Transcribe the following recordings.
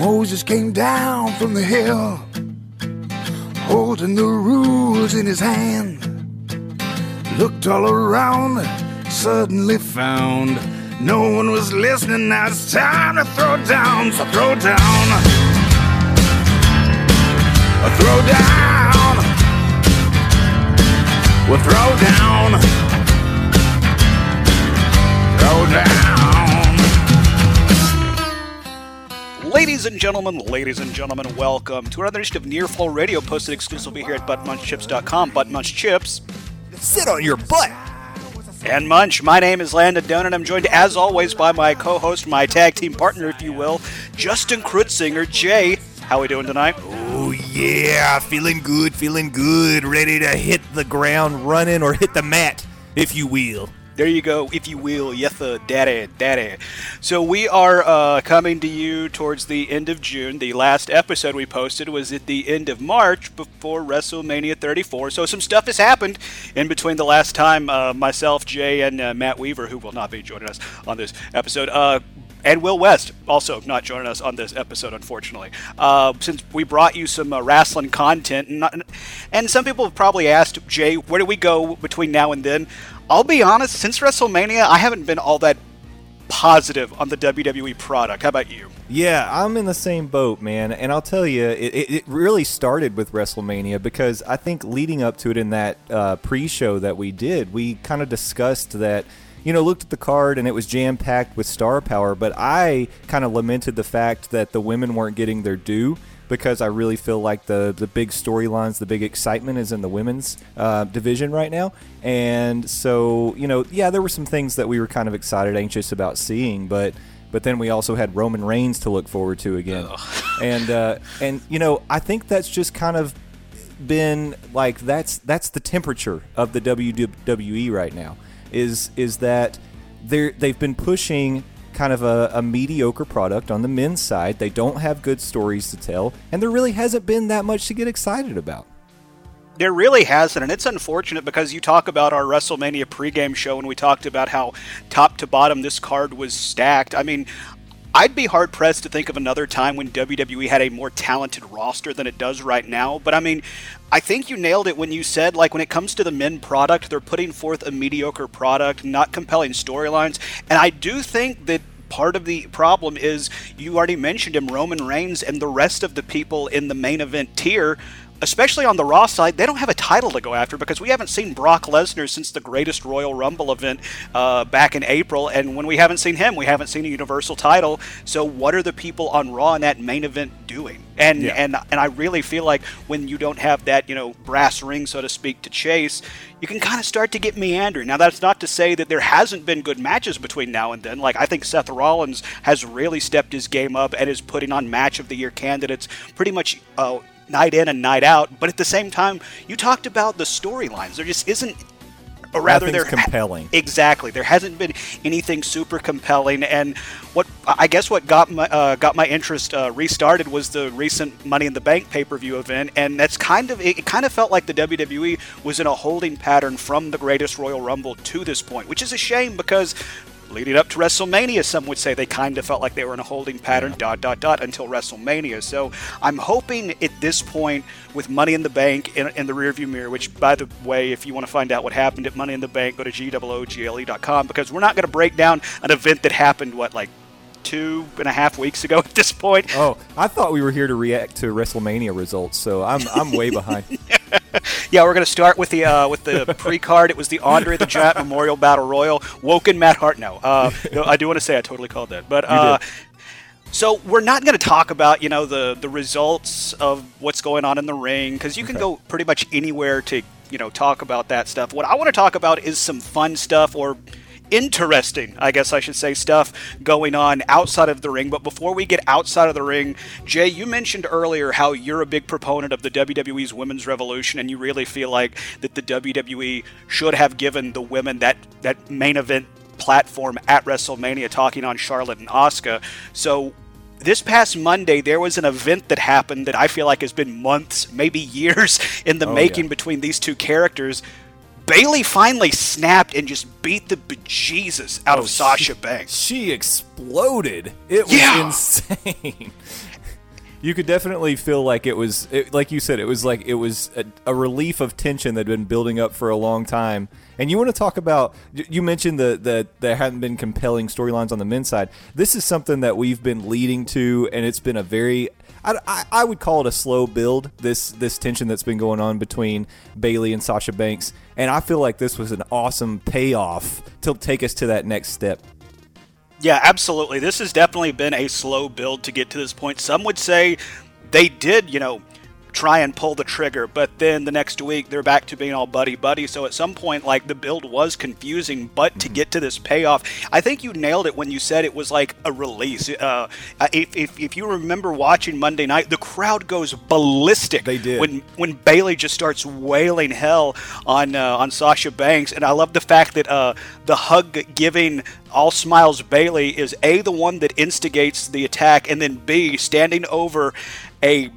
Moses came down from the hill, holding the rules in his hand. Looked all around, suddenly found no one was listening. Now it's time to throw down, so throw down, throw down, we'll throw down, throw down. Ladies and gentlemen, welcome to another edition of Near Fall Radio, posted exclusively here at ButtMunchChips.com. ButtMunchChips. Sit on your butt and munch. My name is Landon Down, and I'm joined, as always, by my co-host, my tag team partner, if you will, Justin Krutsinger. Jay, how are we doing tonight? Oh, yeah. Feeling good. Ready to hit the ground running, or hit the mat, if you will. There you go, if you will. Yetha, daddy. So we are coming to you towards the end of June. The last episode we posted was at the end of March before WrestleMania 34. So some stuff has happened in between the last time myself, Jay, and Matt Weaver, who will not be joining us on this episode, and Will West, also not joining us on this episode, unfortunately. Since we brought you some wrestling content, and some people have probably asked, Jay, where do we go between now and then? I'll be honest, since WrestleMania, I haven't been all that positive on the WWE product. How about you? Yeah, I'm in the same boat, man. And I'll tell you, it really started with WrestleMania, because I think leading up to it in that pre-show that we did, we kind of discussed that, you know, looked at the card and it was jam-packed with star power, but I kind of lamented the fact that the women weren't getting their due, because I really feel like the big storylines, the big excitement is in the women's division right now. And so, you know, yeah, there were some things that we were kind of excited, anxious about seeing, but then we also had Roman Reigns to look forward to again. And you know, I think that's just kind of been like, that's the temperature of the WWE right now, is that they've been pushing kind of a mediocre product on the men's side. They don't have good stories to tell, and there really hasn't been that much to get excited about. There really hasn't, and it's unfortunate, because you talk about our WrestleMania pregame show, and we talked about how top to bottom this card was stacked. I mean, I'd be hard-pressed to think of another time when WWE had a more talented roster than it does right now. But, I mean, I think you nailed it when you said, like, when it comes to the men product, they're putting forth a mediocre product, not compelling storylines. And I do think that part of the problem is, you already mentioned him, Roman Reigns, and the rest of the people in the main event tier, especially on the Raw side, they don't have a title to go after, because we haven't seen Brock Lesnar since the Greatest Royal Rumble event back in April, and when we haven't seen him, we haven't seen a Universal title. So what are the people on Raw in that main event doing? And yeah. and I really feel like when you don't have that, you know, brass ring, so to speak, to chase, you can kind of start to get meandering. Now, that's not to say that there hasn't been good matches between now and then. Like, I think Seth Rollins has really stepped his game up and is putting on Match of the Year candidates pretty much night in and night out. But at the same time, you talked about the storylines. There just isn't, or rather, nothing's compelling. Exactly. There hasn't been anything super compelling. And what I guess what got my interest restarted was the recent Money in the Bank pay-per-view event, and that's kind of it. Kind of felt like the WWE was in a holding pattern from the Greatest Royal Rumble to this point, which is a shame, because leading up to WrestleMania, some would say they kind of felt like they were in a holding pattern, until WrestleMania. So I'm hoping at this point, with Money in the Bank in the rearview mirror, which, by the way, if you want to find out what happened at Money in the Bank, go to GOOGLE.com, because we're not going to break down an event that happened, what, like 2.5 weeks ago at this point. Oh, I thought we were here to react to WrestleMania results, so I'm way behind. Yeah, we're going to start with the pre-card. It was the Andre the Giant Memorial Battle Royal. Woken Matt Hart. No, I do want to say I totally called that. But so we're not going to talk about, you know, the results of what's going on in the ring, because you can go pretty much anywhere to, you know, talk about that stuff. What I want to talk about is some fun stuff, or interesting, I guess I should say, stuff going on outside of the ring. But before we get outside of the ring, Jay, you mentioned earlier how you're a big proponent of the WWE's women's revolution, and you really feel like that the WWE should have given the women that main event platform at WrestleMania, talking on Charlotte and Asuka. So this past Monday, there was an event that happened that I feel like has been months, maybe years in the making between these two characters. Bayley finally snapped and just beat the bejesus out of Sasha Banks. She exploded. It was insane. You could definitely feel like it was, like you said, it was a relief of tension that had been building up for a long time. And you want to talk about, you mentioned that there hadn't been compelling storylines on the men's side. This is something that we've been leading to, and it's been a very, I would call it a slow build, this tension that's been going on between Bayley and Sasha Banks. And I feel like this was an awesome payoff to take us to that next step. Yeah, absolutely. This has definitely been a slow build to get to this point. Some would say they did, try and pull the trigger, but then the next week they're back to being all buddy-buddy. So at some point, the build was confusing, but to get to this payoff, I think you nailed it when you said it was like a release. If you remember watching Monday night, the crowd goes ballistic. They did. When Bayley just starts wailing hell on Sasha Banks, and I love the fact that the hug-giving all smiles Bayley is A, the one that instigates the attack, and then B, standing over a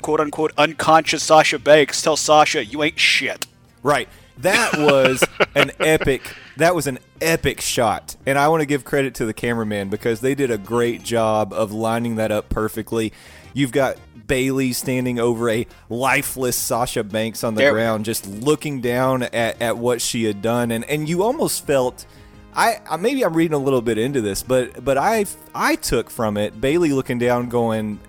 quote-unquote unconscious Sasha Banks, tell Sasha, you ain't shit. Right. That was an epic shot. And I want to give credit to the cameraman because they did a great job of lining that up perfectly. You've got Bayley standing over a lifeless Sasha Banks on the ground, just looking down at what she had done. And you almost felt... I maybe I'm reading a little bit into this, but I took from it Bayley looking down, going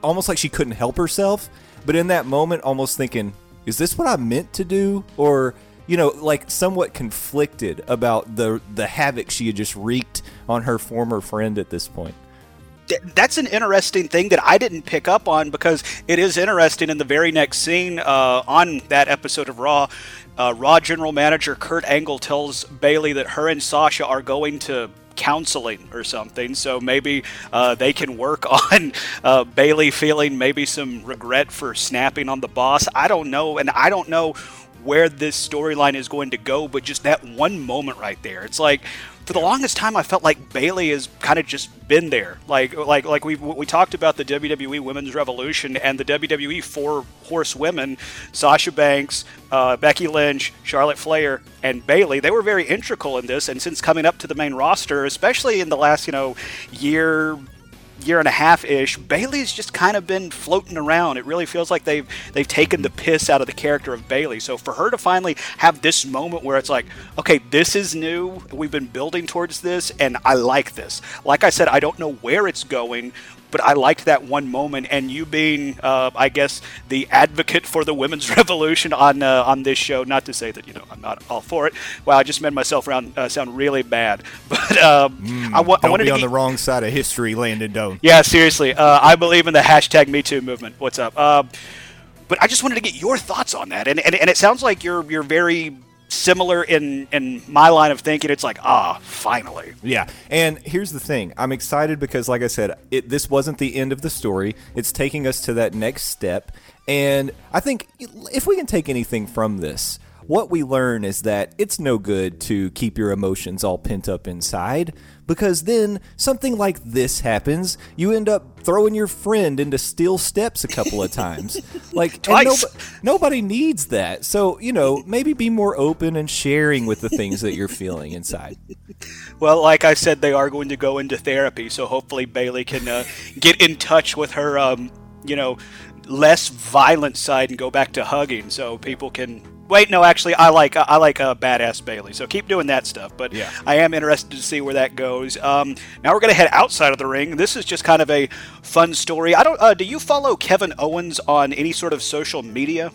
almost like she couldn't help herself, but in that moment, almost thinking, "Is this what I meant to do?" Or somewhat conflicted about the havoc she had just wreaked on her former friend at this point. That's an interesting thing that I didn't pick up on, because it is interesting in the very next scene on that episode of Raw. Raw General Manager Kurt Angle tells Bayley that her and Sasha are going to counseling or something, so maybe they can work on Bayley feeling maybe some regret for snapping on the boss. I don't know, and I don't know where this storyline is going to go, but just that one moment right there, it's like, for the longest time, I felt like Bayley has kind of just been there. Like we talked about the WWE Women's Revolution and the WWE 4 Horsewomen, Sasha Banks, Becky Lynch, Charlotte Flair, and Bayley. They were very integral in this, and since coming up to the main roster, especially in the last year and a half ish, Bayley's just kind of been floating around. It really feels like they've taken the piss out of the character of Bayley. So for her to finally have this moment where it's like, okay, this is new. We've been building towards this, and I like this. Like I said, I don't know where it's going, but I liked that one moment. And you being, I guess, the advocate for the women's revolution on this show. Not to say that I'm not all for it. Wow, I just made myself sound really bad. But I wanted to be on the wrong side of history, Landon Down. Yeah, seriously. I believe in the #MeToo movement. What's up? But I just wanted to get your thoughts on that. And it sounds like you're very similar in my line of thinking. It's like, finally. Yeah, and here's the thing. I'm excited because, like I said, this wasn't the end of the story. It's taking us to that next step. And I think if we can take anything from this, what we learn is that it's no good to keep your emotions all pent up inside, because then something like this happens. You end up throwing your friend into steel steps a couple of times. Twice. Nobody needs that. So, maybe be more open and sharing with the things that you're feeling inside. Well, like I said, they are going to go into therapy, so hopefully Bayley can get in touch with her, less violent side and go back to hugging, so people can... Wait, no, actually, I like badass Bayley, so keep doing that stuff. But yeah, I am interested to see where that goes. Now we're going to head outside of the ring. This is just kind of a fun story. I don't. Do you follow Kevin Owens on any sort of social media?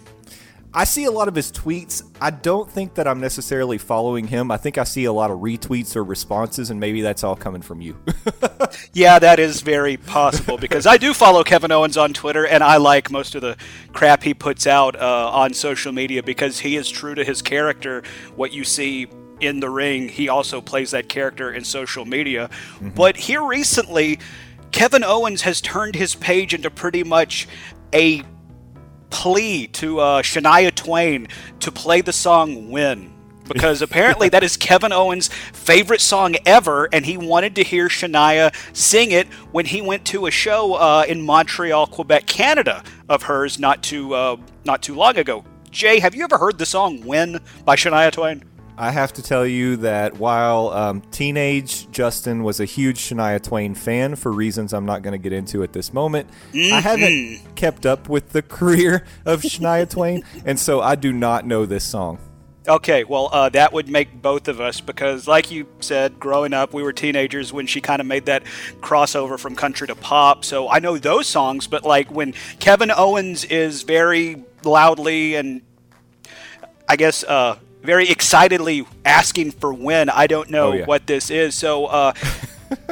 I see a lot of his tweets. I don't think that I'm necessarily following him. I think I see a lot of retweets or responses, and maybe that's all coming from you. Yeah, that is very possible, because I do follow Kevin Owens on Twitter, and I like most of the crap he puts out on social media, because he is true to his character. What you see in the ring, he also plays that character in social media. Mm-hmm. But here recently, Kevin Owens has turned his page into pretty much a plea to Shania Twain to play the song Win, because apparently that is Kevin Owens' favorite song ever, and he wanted to hear Shania sing it when he went to a show in Montreal, Quebec, Canada of hers not too long ago. Jay, have you ever heard the song Win by Shania Twain? I have to tell you that while teenage Justin was a huge Shania Twain fan for reasons I'm not going to get into at this moment, I haven't kept up with the career of Shania Twain, and so I do not know this song. Okay, well, that would make both of us because, like you said, growing up, we were teenagers when she kind of made that crossover from country to pop. So I know those songs, but like when Kevin Owens is very loudly and I guess very excitedly asking for when, I don't know what this is. So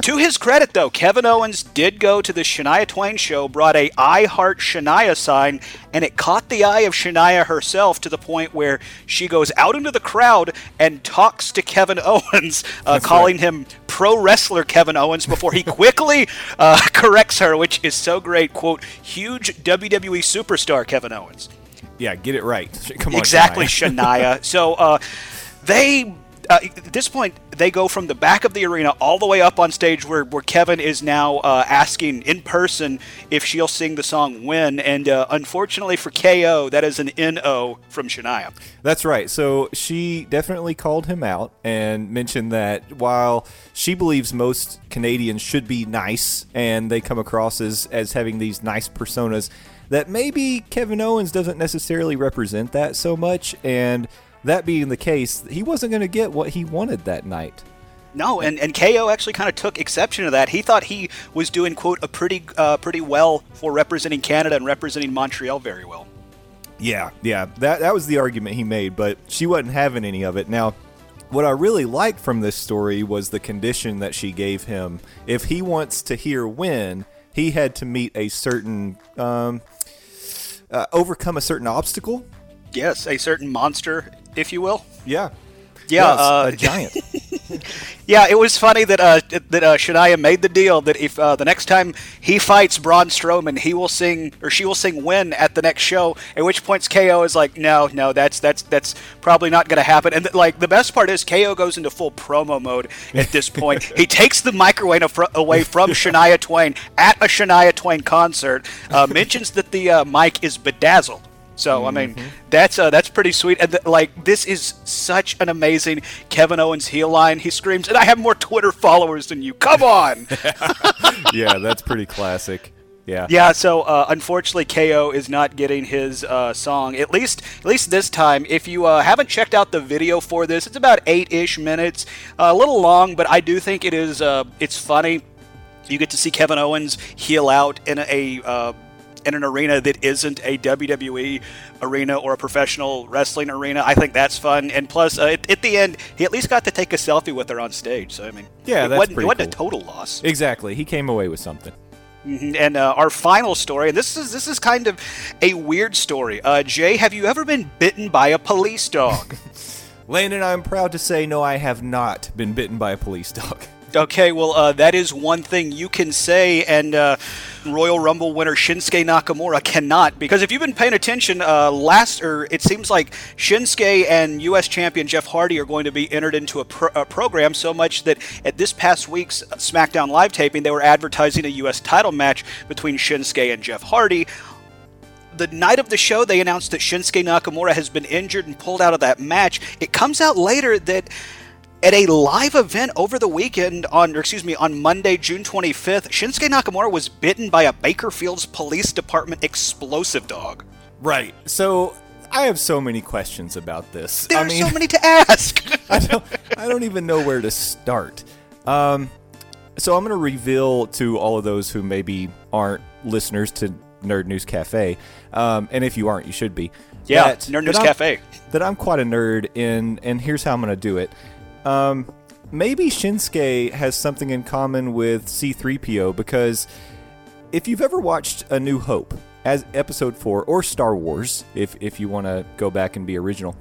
to his credit, though, Kevin Owens did go to the Shania Twain show, brought a I Heart Shania sign, and it caught the eye of Shania herself to the point where she goes out into the crowd and talks to Kevin Owens, calling him pro wrestler Kevin Owens before he quickly corrects her, which is so great. Quote, huge WWE superstar Kevin Owens. Yeah, get it right. Come on, exactly, Shania. So they... at this point, they go from the back of the arena all the way up on stage where Kevin is now asking in person if she'll sing the song When. And unfortunately for KO, that is an N-O from Shania. That's right. So she definitely called him out and mentioned that while she believes most Canadians should be nice and they come across as having these nice personas, that maybe Kevin Owens doesn't necessarily represent that so much. And that being the case, he wasn't going to get what he wanted that night. No, and KO actually kind of took exception to that. He thought he was doing, quote, a pretty well for representing Canada and representing Montreal very well. Yeah, that was the argument he made, but she wasn't having any of it. Now, what I really liked from this story was the condition that she gave him. If he wants to hear When, he had to meet a certain, overcome a certain obstacle. Yes, a certain monster, if you will. Yeah, yes, a giant. Yeah, it was funny that Shania made the deal that if the next time he fights Braun Strowman, he will sing or she will sing "Win" at the next show. At which point KO is like, "No, that's probably not going to happen." And the best part is KO goes into full promo mode at this point. He takes the microphone away from Shania Twain at a Shania Twain concert. Mentions that the mic is bedazzled. So, I mean, that's pretty sweet. And this is such an amazing Kevin Owens heel line. He screams, and I have more Twitter followers than you. Come on. Yeah, that's pretty classic. Yeah. Yeah. So, unfortunately, KO is not getting his song. At least this time. If you haven't checked out the video for this, it's about 8-ish minutes. A little long, but I do think it is. It's funny. You get to see Kevin Owens heel out in an arena that isn't a WWE arena or a professional wrestling arena. I think that's fun. And plus, at the end, he at least got to take a selfie with her on stage. So, I mean, it wasn't a total loss. Exactly. He came away with something. Mm-hmm. And our final story, and this is kind of a weird story. Jay, have you ever been bitten by a police dog? Landon, I'm proud to say, no, I have not been bitten by a police dog. Okay, well, that is one thing you can say, and Royal Rumble winner Shinsuke Nakamura cannot, because if you've been paying attention, it seems like Shinsuke and U.S. champion Jeff Hardy are going to be entered into a program, so much that at this past week's SmackDown Live taping, they were advertising a U.S. title match between Shinsuke and Jeff Hardy. The night of the show, they announced that Shinsuke Nakamura has been injured and pulled out of that match. It comes out later that at a live event over the weekend on Monday, June 25th, Shinsuke Nakamura was bitten by a Bakersfield Police Department explosive dog. Right. So I have so many questions about this. There are so many to ask. I don't even know where to start. So I'm going to reveal to all of those who maybe aren't listeners to Nerd News Cafe, and if you aren't, you should be. Yeah, Nerd News Cafe. That I'm quite a nerd, and here's how I'm going to do it. Maybe Shinsuke has something in common with C-3PO, because if you've ever watched A New Hope, as episode 4, or Star Wars, if you want to go back and be original,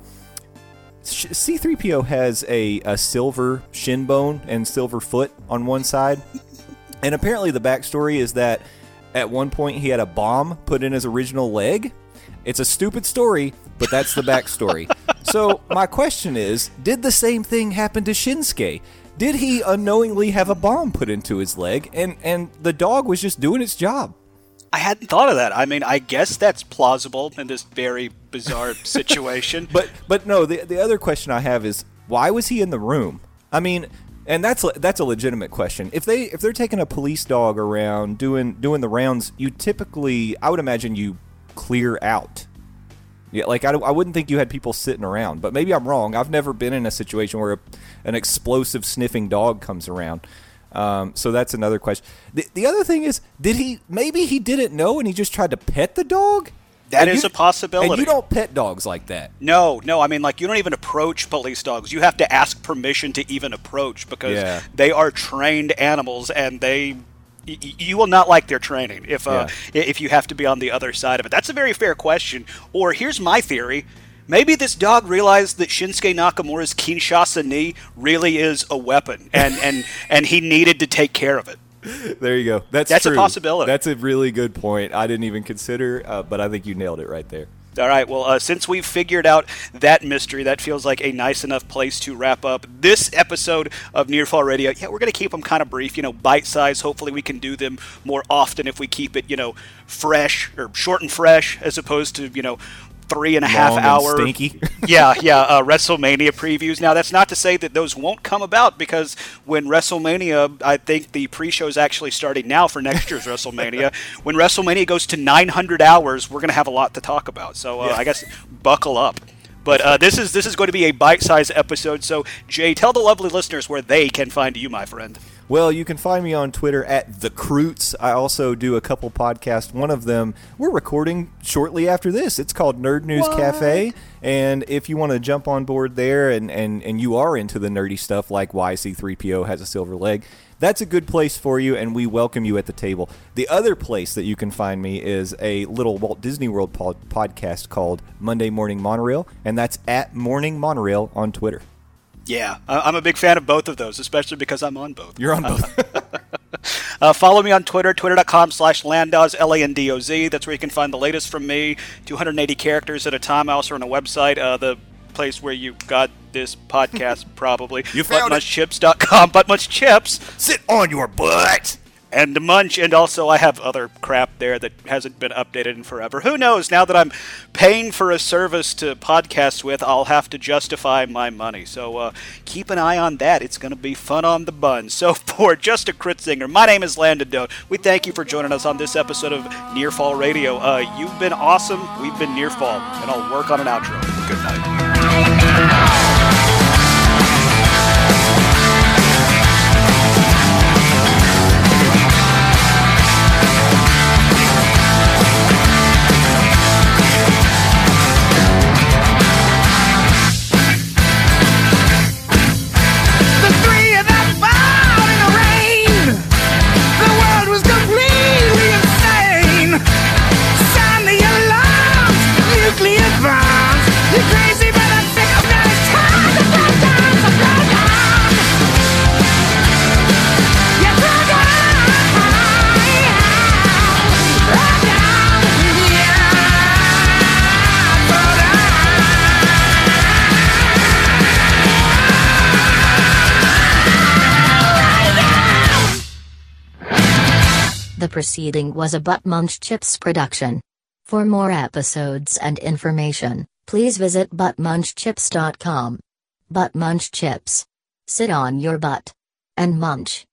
C-3PO has a silver shin bone and silver foot on one side, and apparently the backstory is that at one point he had a bomb put in his original leg. It's a stupid story, but that's the backstory. So my question is, did the same thing happen to Shinsuke? Did he unknowingly have a bomb put into his leg, and the dog was just doing its job? I hadn't thought of that. I mean, I guess that's plausible in this very bizarre situation. But no, the other question I have is, why was he in the room? I mean, and that's a legitimate question. If they're taking a police dog around doing the rounds, you typically, I would imagine, you clear out. Yeah, like I wouldn't think you had people sitting around, but maybe I'm wrong. I've never been in a situation where an explosive sniffing dog comes around. So that's another question. The other thing is, maybe he didn't know and he just tried to pet the dog? That is a possibility. And you don't pet dogs like that. No. I mean, like, you don't even approach police dogs. You have to ask permission to even approach, because they are trained animals, and you will not like their training if you have to be on the other side of it. That's a very fair question. Or here's my theory. Maybe this dog realized that Shinsuke Nakamura's Kinshasa knee really is a weapon, and he needed to take care of it. There you go. That's true. A possibility. That's a really good point. I didn't even consider, but I think you nailed it right there. All right, well, since we've figured out that mystery, that feels like a nice enough place to wrap up this episode of Near Fall Radio. Yeah, we're going to keep them kind of brief, bite-sized. Hopefully we can do them more often if we keep it, fresh, or short and fresh, as opposed to, 3.5 hour stinky. WrestleMania previews. Now, that's not to say that those won't come about, because when WrestleMania, I think the pre-show is actually starting now for next year's WrestleMania. When WrestleMania goes to 900 hours, we're going to have a lot to talk about. So I guess buckle up. But this is going to be a bite-sized episode. So, Jay, tell the lovely listeners where they can find you, my friend. Well, you can find me on Twitter at TheKrutz. I also do a couple podcasts. One of them we're recording shortly after this. It's called Nerd News Cafe. And if you want to jump on board there and you are into the nerdy stuff, like why C-3PO has a silver leg, that's a good place for you, and we welcome you at the table. The other place that you can find me is a little Walt Disney World podcast called Monday Morning Monorail, and that's at Morning Monorail on Twitter. Yeah, I'm a big fan of both of those, especially because I'm on both. You're on both. Follow me on Twitter, twitter.com/Landoz, Landoz. That's where you can find the latest from me, 280 characters at a time. I also run a website, the place where you got this podcast probably. You found ButtMunchChips.com. ButtMunchChips. Sit on your butt. And munch, and also I have other crap there that hasn't been updated in forever. Who knows? Now that I'm paying for a service to podcast with, I'll have to justify my money. So keep an eye on that. It's going to be fun on the bun. So for Justin Krutsinger, my name is Landon Doan. We thank you for joining us on this episode of Near Fall Radio. You've been awesome. We've been Near Fall, and I'll work on an outro. Good night. The preceding was a ButtMunchChips production. For more episodes and information, please visit ButtMunchChips.com. ButtMunchChips. Sit on your butt and munch.